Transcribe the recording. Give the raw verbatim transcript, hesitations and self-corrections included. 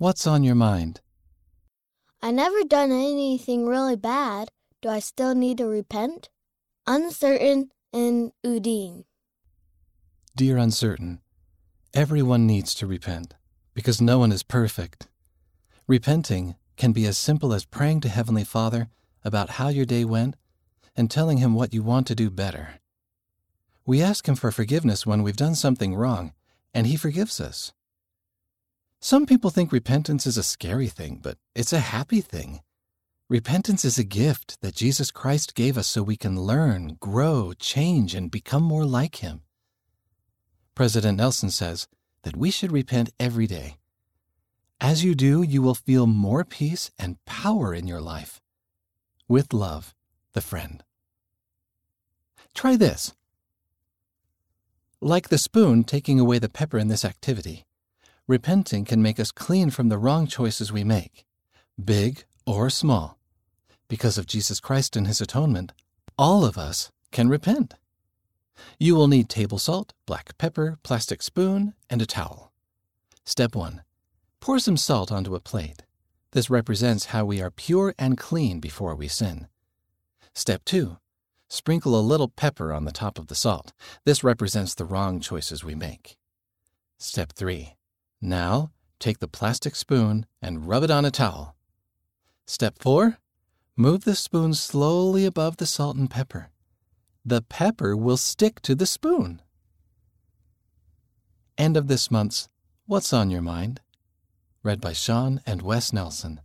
What's on your mind? I never done anything really bad. Do I still need to repent? Uncertain and Udine. Dear Uncertain, everyone needs to repent, because no one is perfect. Repenting can be as simple as praying to Heavenly Father about how your day went and telling Him what you want to do better. We ask Him for forgiveness when we've done something wrong, and He forgives us. Some people think repentance is a scary thing, but it's a happy thing. Repentance is a gift that Jesus Christ gave us so we can learn, grow, change, and become more like Him. President Nelson says that we should repent every day. As you do, you will feel more peace and power in your life. With love, the friend. Try this. Like the spoon taking away the pepper in this activity, repenting can make us clean from the wrong choices we make, big or small. Because of Jesus Christ and His atonement, all of us can repent. You will need table salt, black pepper, plastic spoon, and a towel. Step one. Pour some salt onto a plate. This represents how we are pure and clean before we sin. Step two. Sprinkle a little pepper on the top of the salt. This represents the wrong choices we make. Step three. Now, take the plastic spoon and rub it on a towel. Step four. Move the spoon slowly above the salt and pepper. The pepper will stick to the spoon. End of this month's What's on Your Mind? Read by Sean and Wes Nelson.